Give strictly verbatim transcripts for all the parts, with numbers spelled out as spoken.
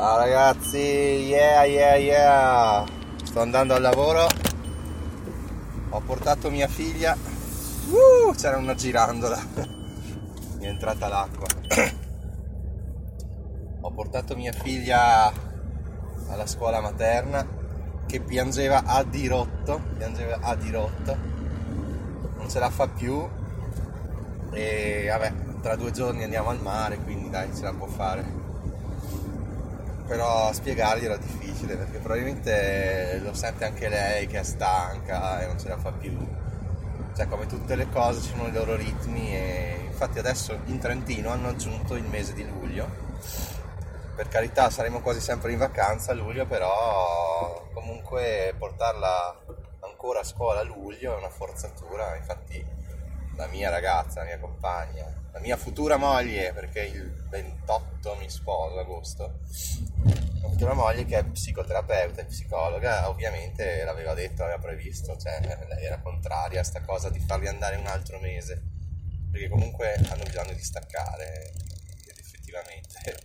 Ciao ragazzi, yeah yeah yeah, sto andando al lavoro, ho portato mia figlia, uh, c'era una girandola, mi è entrata l'acqua, ho portato mia figlia alla scuola materna che piangeva a dirotto, piangeva a dirotto, non ce la fa più e vabbè, tra due giorni andiamo al mare, quindi dai, ce la può fare. Però spiegargli era difficile perché probabilmente lo sente anche lei che è stanca e non ce la fa più. Cioè, come tutte le cose ci sono i loro ritmi e infatti adesso in Trentino hanno aggiunto il mese di luglio. Per carità, saremo quasi sempre in vacanza a luglio, però comunque portarla ancora a scuola a luglio è una forzatura. Infatti la mia ragazza, la mia compagna, la mia futura moglie, perché il ventotto mi sposo agosto, la futura moglie che è psicoterapeuta e psicologa, ovviamente l'aveva detto, aveva previsto, cioè lei era contraria a sta cosa di farli andare un altro mese, perché comunque hanno bisogno di staccare ed effettivamente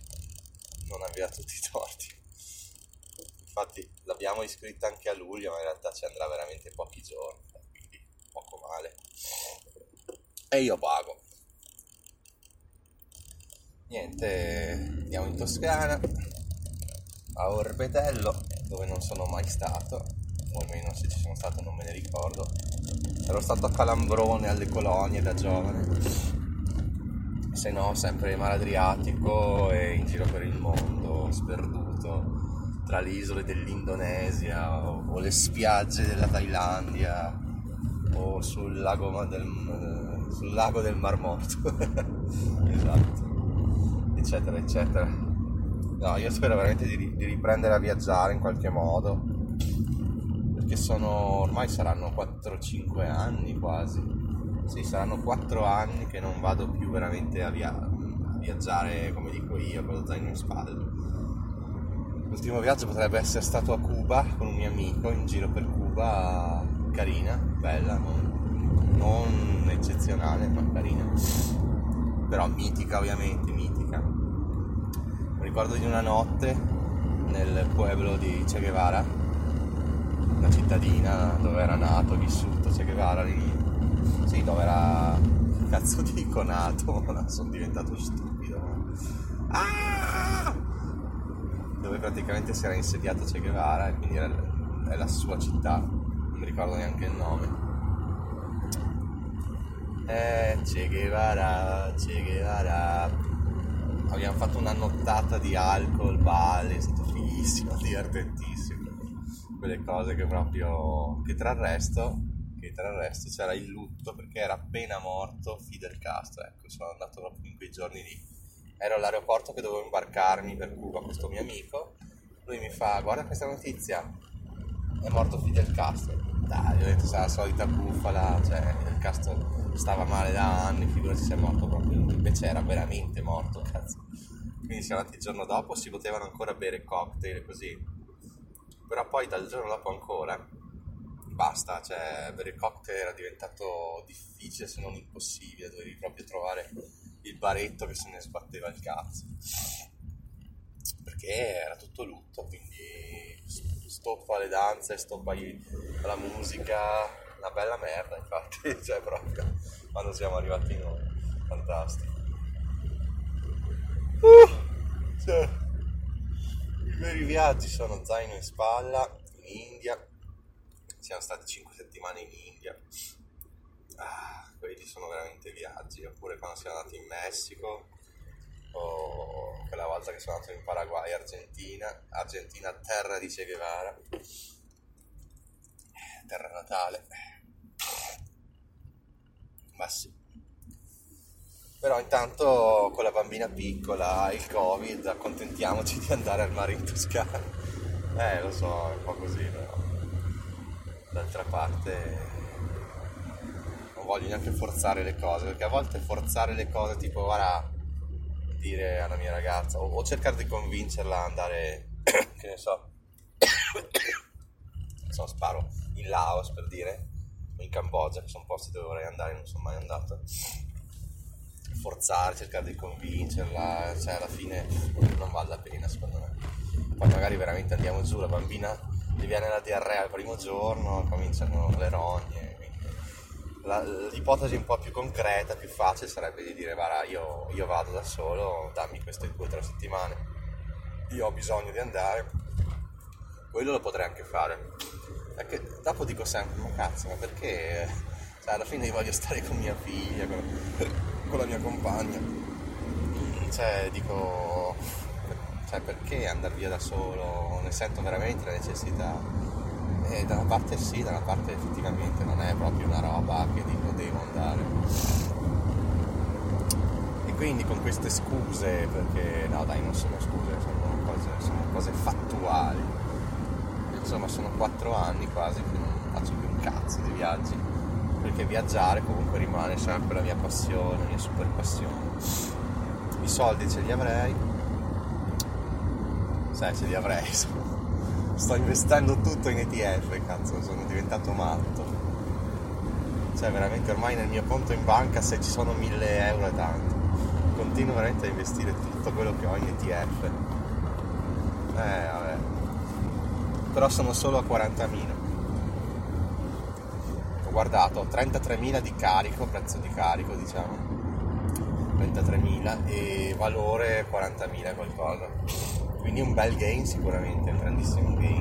non aveva tutti i torti. Infatti l'abbiamo iscritta anche a luglio, ma in realtà ci andrà veramente pochi giorni, quindi poco male. E io pago. Niente, andiamo in Toscana, a Orbetello, dove non sono mai stato, o almeno se ci sono stato non me ne ricordo. Ero stato a Calambrone, alle colonie da giovane, se no sempre in Mar Adriatico e in giro per il mondo, sperduto tra le isole dell'Indonesia o, o le spiagge della Thailandia o sul lago del... sul lago del Mar Morto. Esatto, eccetera eccetera. No, io spero veramente di, di riprendere a viaggiare in qualche modo, perché sono ormai saranno quattro cinque anni quasi, sì, saranno quattro anni che non vado più veramente a, via- a viaggiare, come dico io, con lo zaino in spalla. L'ultimo viaggio potrebbe essere stato a Cuba con un mio amico, in giro per Cuba, carina, bella, non, non eccezionale, ma carina, però mitica, ovviamente mitica. Mi ricordo di una notte nel pueblo di Che Guevara, una cittadina dove era nato, vissuto Che Guevara lì, sì, dove era, cazzo dico, nato, sono diventato stupido, ah! dove praticamente si era insediato Che Guevara, e quindi era, è la sua città, non mi ricordo neanche il nome. Eh, Che Guevara, Che Guevara. Abbiamo fatto una nottata di alcol, balle, è stato fighissimo, divertentissimo. Quelle cose che proprio, che tra il resto, che tra il resto c'era il lutto perché era appena morto Fidel Castro. Ecco, sono andato proprio in quei giorni lì. Ero all'aeroporto che dovevo imbarcarmi per Cuba, questo mio amico. Lui mi fa: guarda questa notizia, è morto Fidel Castro. Dai, ho detto, sarà la solita bufala, cioè Fidel Castro stava male da anni, figurati se è morto proprio lui, invece era veramente morto, cazzo. Quindi siamo andati il giorno dopo, si potevano ancora bere cocktail e così, però poi dal giorno dopo ancora basta, cioè bere cocktail era diventato difficile se non impossibile, dovevi proprio trovare il baretto che se ne sbatteva il cazzo, perché era tutto lutto, quindi stop alle danze, stop alla musica, una bella merda, infatti, cioè proprio quando siamo arrivati noi, fantastico. Uh, cioè, i veri viaggi sono zaino in spalla, in India, siamo stati cinque settimane in India, ah, quelli sono veramente viaggi, oppure quando siamo andati in Messico, o quella volta che sono andato in Paraguay, Argentina, Argentina terra di Che Guevara, terra natale, ma sì. Però intanto con la bambina piccola, il Covid, accontentiamoci di andare al mare in Toscana. Eh, lo so, è un po' così, però d'altra parte non voglio neanche forzare le cose, perché a volte forzare le cose, tipo guarda, dire alla mia ragazza o, o cercare di convincerla a andare che ne so so sparo in Laos, per dire, in Cambogia, che sono posti dove vorrei andare e non sono mai andato, forzare, cercare di convincerla, cioè alla fine non vale la pena secondo me. magari veramente andiamo giù, la bambina gli viene la diarrea il primo giorno, cominciano le rogne. La, l'ipotesi un po' più concreta, più facile sarebbe di dire guarda, io, io vado da solo, dammi queste due o tre settimane, io ho bisogno di andare, quello lo potrei anche fare. Perché dopo dico sempre, ma cazzo, ma perché, cioè, alla fine io voglio stare con mia figlia, con, con la mia compagna, cioè dico, cioè perché andare via da solo, ne sento veramente la necessità. E da una parte sì, da una parte effettivamente non è proprio una roba che dico devo andare. E quindi con queste scuse, perché no dai, non sono scuse, sono cose, sono cose fattuali. Insomma, sono quattro anni quasi che non faccio più un cazzo di viaggi, perché viaggiare comunque rimane sempre la mia passione, la mia super passione. I soldi ce li avrei, sai, ce li avrei, insomma. Sto investendo tutto in E T F, cazzo, sono diventato matto. Cioè veramente ormai nel mio conto in banca, se ci sono mille euro è tanto. Continuo veramente a investire tutto quello che ho in E T F. Eh vabbè. Però sono solo a quarantamila. Ho guardato, ho trentatremila di carico, prezzo di carico diciamo. trentatremila e valore quarantamila qualcosa. Quindi un bel gain sicuramente, un grandissimo gain,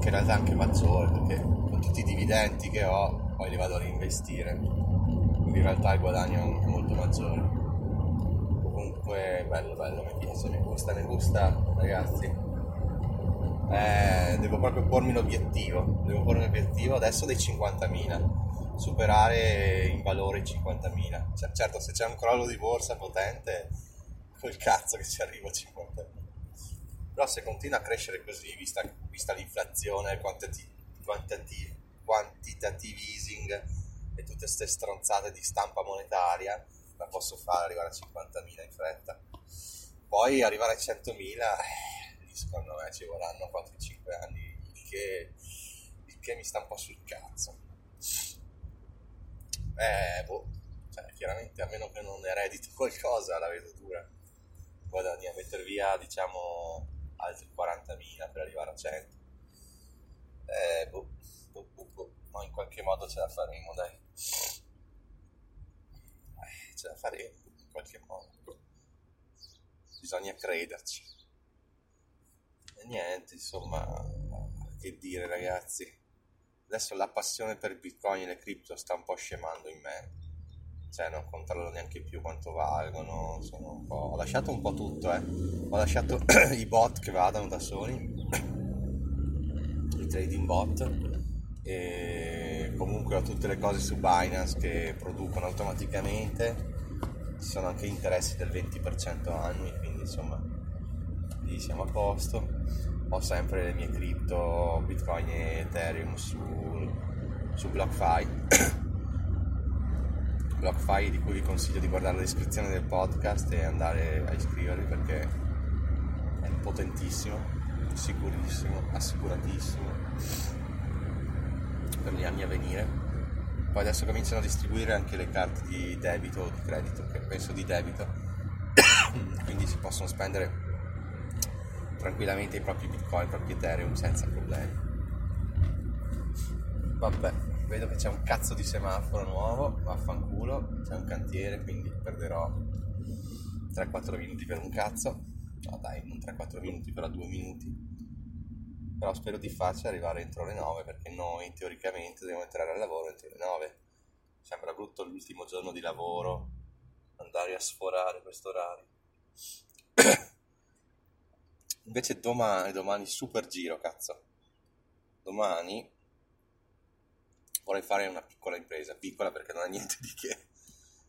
che in realtà è anche maggiore, perché con tutti i dividendi che ho poi li vado a reinvestire, quindi in realtà il guadagno è molto maggiore. Comunque bello bello, mi piace, mi gusta, mi gusta ragazzi. Eh, devo proprio pormi l'obiettivo, devo pormi l'obiettivo adesso dei cinquantamila, superare in valore i cinquantamila. Cioè, certo, se c'è un crollo di borsa potente, il cazzo che ci arriva a cinquanta. Però se continua a crescere così, vista, vista l'inflazione, il quantitative, quantitative, quantitative easing e tutte queste stronzate di stampa monetaria, la posso fare arrivare a cinquantamila in fretta. Poi arrivare a centomila, eh, lì secondo me ci vorranno quattro cinque anni, il che, il che mi sta un po' sul cazzo. Eh, boh, cioè, chiaramente a meno che non eredito qualcosa la vedo dura. Guadagni a mettere via diciamo altri quarantamila per arrivare a cento, eh, boh, boh, boh, boh. Ma in qualche modo ce la faremo, dai, eh, ce la faremo in qualche modo, bisogna crederci. E niente, insomma, che dire ragazzi, adesso la passione per Bitcoin e le cripto sta un po' scemando in me. Cioè non controllo neanche più quanto valgono, sono un po'... ho lasciato un po' tutto, eh. Ho lasciato i bot che vadano da soli, i trading bot, e comunque ho tutte le cose su Binance che producono automaticamente, ci sono anche interessi del venti per cento annui, quindi insomma lì siamo a posto. Ho sempre le mie cripto, Bitcoin e Ethereum su, su BlockFi. BlockFi, di cui vi consiglio di guardare la descrizione del podcast e andare a iscrivervi, perché è potentissimo, sicurissimo, assicuratissimo per gli anni a venire. Poi adesso cominciano a distribuire anche le carte di debito o di credito, che penso di debito, quindi si possono spendere tranquillamente i propri Bitcoin, i propri Ethereum senza problemi. Vabbè, vedo che c'è un cazzo di semaforo nuovo, vaffanculo, c'è un cantiere, quindi perderò tre quattro minuti per un cazzo. No dai, non tre quattro minuti, però due minuti. Però spero di farci arrivare entro le nove, perché noi teoricamente dobbiamo entrare al lavoro entro le nove. Sembra brutto l'ultimo giorno di lavoro andare a sforare questo orario. Invece domani, domani super giro, cazzo. Domani vorrei fare una piccola impresa, piccola perché non ha niente di che.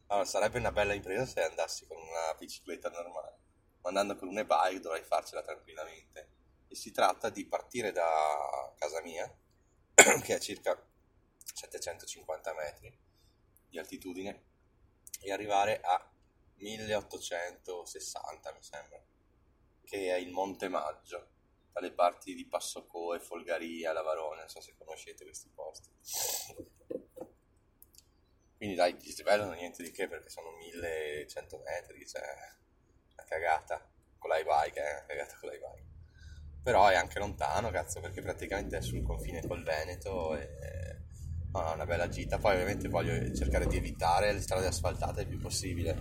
Allora, sarebbe una bella impresa se andassi con una bicicletta normale, ma andando con un e-bike dovrei farcela tranquillamente. E si tratta di partire da casa mia, che è a circa settecentocinquanta metri di altitudine, e arrivare a milleottocentosessanta, mi sembra, che è il Monte Maggio, dalle parti di Passo Coe, Folgaria, Lavarone, non so se conoscete questi posti. Quindi dai, il livello non è niente di che perché sono millecento metri, cioè una cagata. con la Hawaii, che è cagato con la Hawaii. Però è anche lontano, cazzo, perché praticamente è sul confine col Veneto e no, una bella gita. Poi ovviamente voglio cercare di evitare le strade asfaltate il più possibile,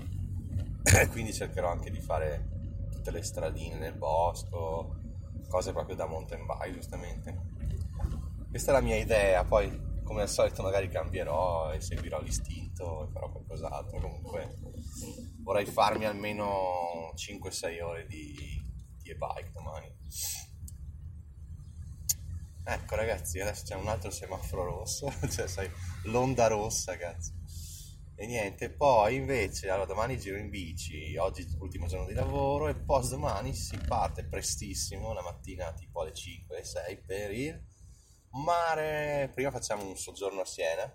quindi cercherò anche di fare tutte le stradine nel bosco, cose proprio da mountain bike, giustamente. Questa è la mia idea, poi come al solito magari cambierò e seguirò l'istinto e farò qualcos'altro. Comunque vorrei farmi almeno cinque sei ore di, di e-bike domani. Ecco ragazzi, adesso c'è un altro semaforo rosso, cioè sai, l'onda rossa, cazzo. E niente, poi invece, allora domani giro in bici, oggi ultimo giorno di lavoro, e poi domani si parte prestissimo, la mattina tipo alle cinque sei per il mare. Prima facciamo un soggiorno a Siena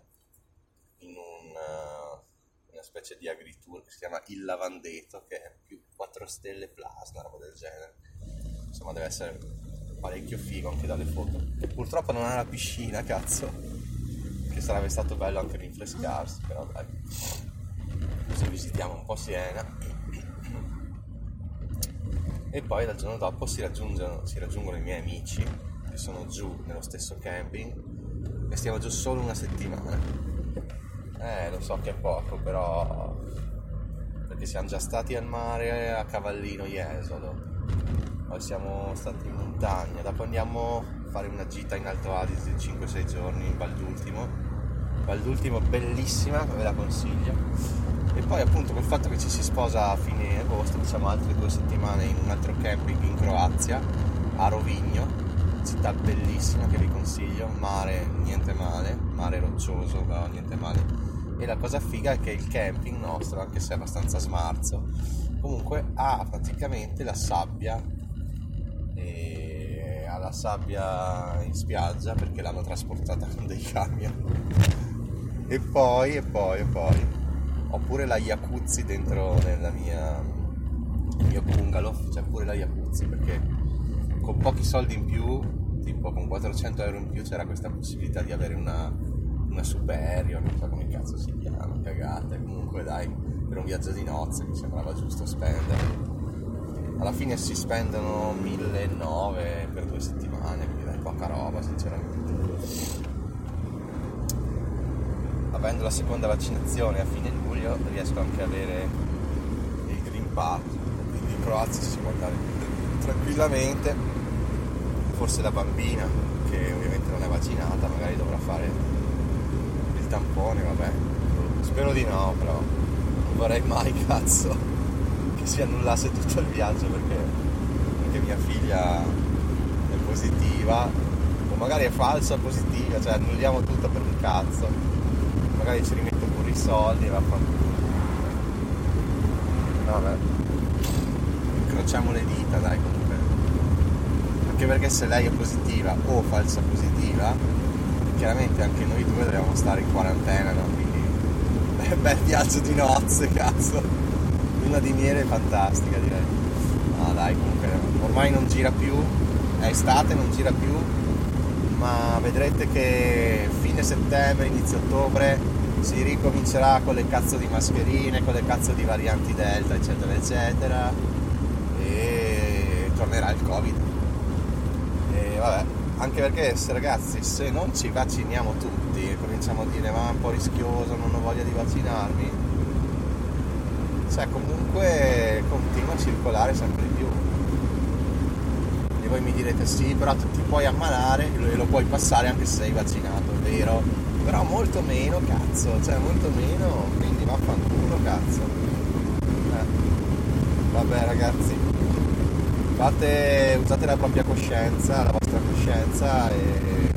in una, una specie di agritour che si chiama il Lavandeto, che è più quattro stelle plus, una roba del genere. Insomma deve essere parecchio figo anche dalle foto. Purtroppo non ha la piscina, cazzo, che sarebbe stato bello anche rinfrescarsi, però dai, così visitiamo un po' Siena. E poi dal giorno dopo si raggiungono, si raggiungono i miei amici, sono giù nello stesso camping e stiamo giù solo una settimana. Eh, lo so che è poco, però, perché siamo già stati al mare a Cavallino, Iesolo, poi siamo stati in montagna, dopo andiamo a fare una gita in Alto Adige di cinque sei giorni in Val d'Ultimo. Val d'Ultimo bellissima, ve la consiglio. E poi appunto col fatto che ci si sposa a fine agosto, diciamo altre due settimane in un altro camping in Croazia, a Rovigno. Città bellissima che vi consiglio, mare niente male, mare roccioso, però niente male. E la cosa figa è che il camping nostro, anche se è abbastanza smarzo, comunque ha praticamente la sabbia, e ha la sabbia in spiaggia perché l'hanno trasportata con dei camion. E poi e poi e poi oppure la jacuzzi dentro nella mia, nel mio bungalow, c'è pure la jacuzzi, perché con pochi soldi in più, tipo con quattrocento euro in più, c'era questa possibilità di avere una, una superior, non so come cazzo si chiama, cagata. Comunque dai, per un viaggio di nozze mi sembrava giusto spendere. Alla fine si spendono millenovecento per due settimane, quindi è poca roba sinceramente. Avendo la seconda vaccinazione a fine luglio riesco anche a avere il Green Pass, quindi in Croazia si può andare tranquillamente. Forse la bambina, che ovviamente non è vaccinata, magari dovrà fare il tampone, vabbè, spero di no, però non vorrei mai, cazzo, che si annullasse tutto il viaggio perché, perché mia figlia è positiva, o magari è falsa positiva, cioè annulliamo tutto per un cazzo, magari ci rimetto pure i soldi e vaffanculo. Vabbè, incrociamo le dita, dai. Comunque, anche perché se lei è positiva o falsa positiva, chiaramente anche noi due dobbiamo stare in quarantena, no? Quindi bel viaggio di nozze, cazzo, luna di miele fantastica, direi. No dai, comunque ormai non gira più, è estate, non gira più, ma vedrete che fine settembre, inizio ottobre si ricomincerà con le cazzo di mascherine, con le cazzo di varianti delta, eccetera eccetera, e tornerà il Covid. E vabbè, anche perché se, ragazzi, se non ci vacciniamo tutti e cominciamo a dire ma è un po' rischioso, non ho voglia di vaccinarmi, cioè comunque continua a circolare sempre di più. E voi mi direte sì, però tu ti puoi ammalare e lo puoi passare anche se sei vaccinato, vero? Però molto meno, cazzo, cioè molto meno, quindi vaffanculo, cazzo. Eh. Vabbè ragazzi, Fate, usate la propria coscienza, la vostra coscienza, e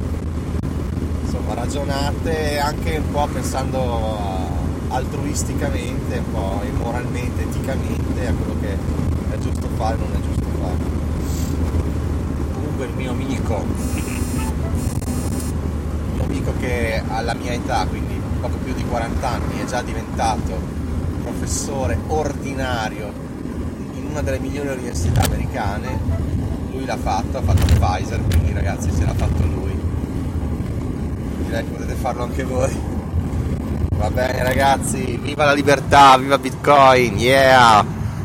insomma ragionate anche un po' pensando altruisticamente, un po' e moralmente, eticamente a quello che è giusto fare e non è giusto fare. Comunque il mio amico, il mio amico che alla mia età, quindi poco più di quaranta anni, è già diventato professore ordinario una delle migliori università americane. Lui l'ha fatto, ha fatto Pfizer, quindi ragazzi se l'ha fatto lui, direi che potete farlo anche voi. Va bene ragazzi, viva la libertà, viva Bitcoin, yeah!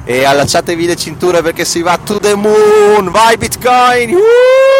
e allacciatevi le cinture perché si va to the moon. Vai Bitcoin! Uh!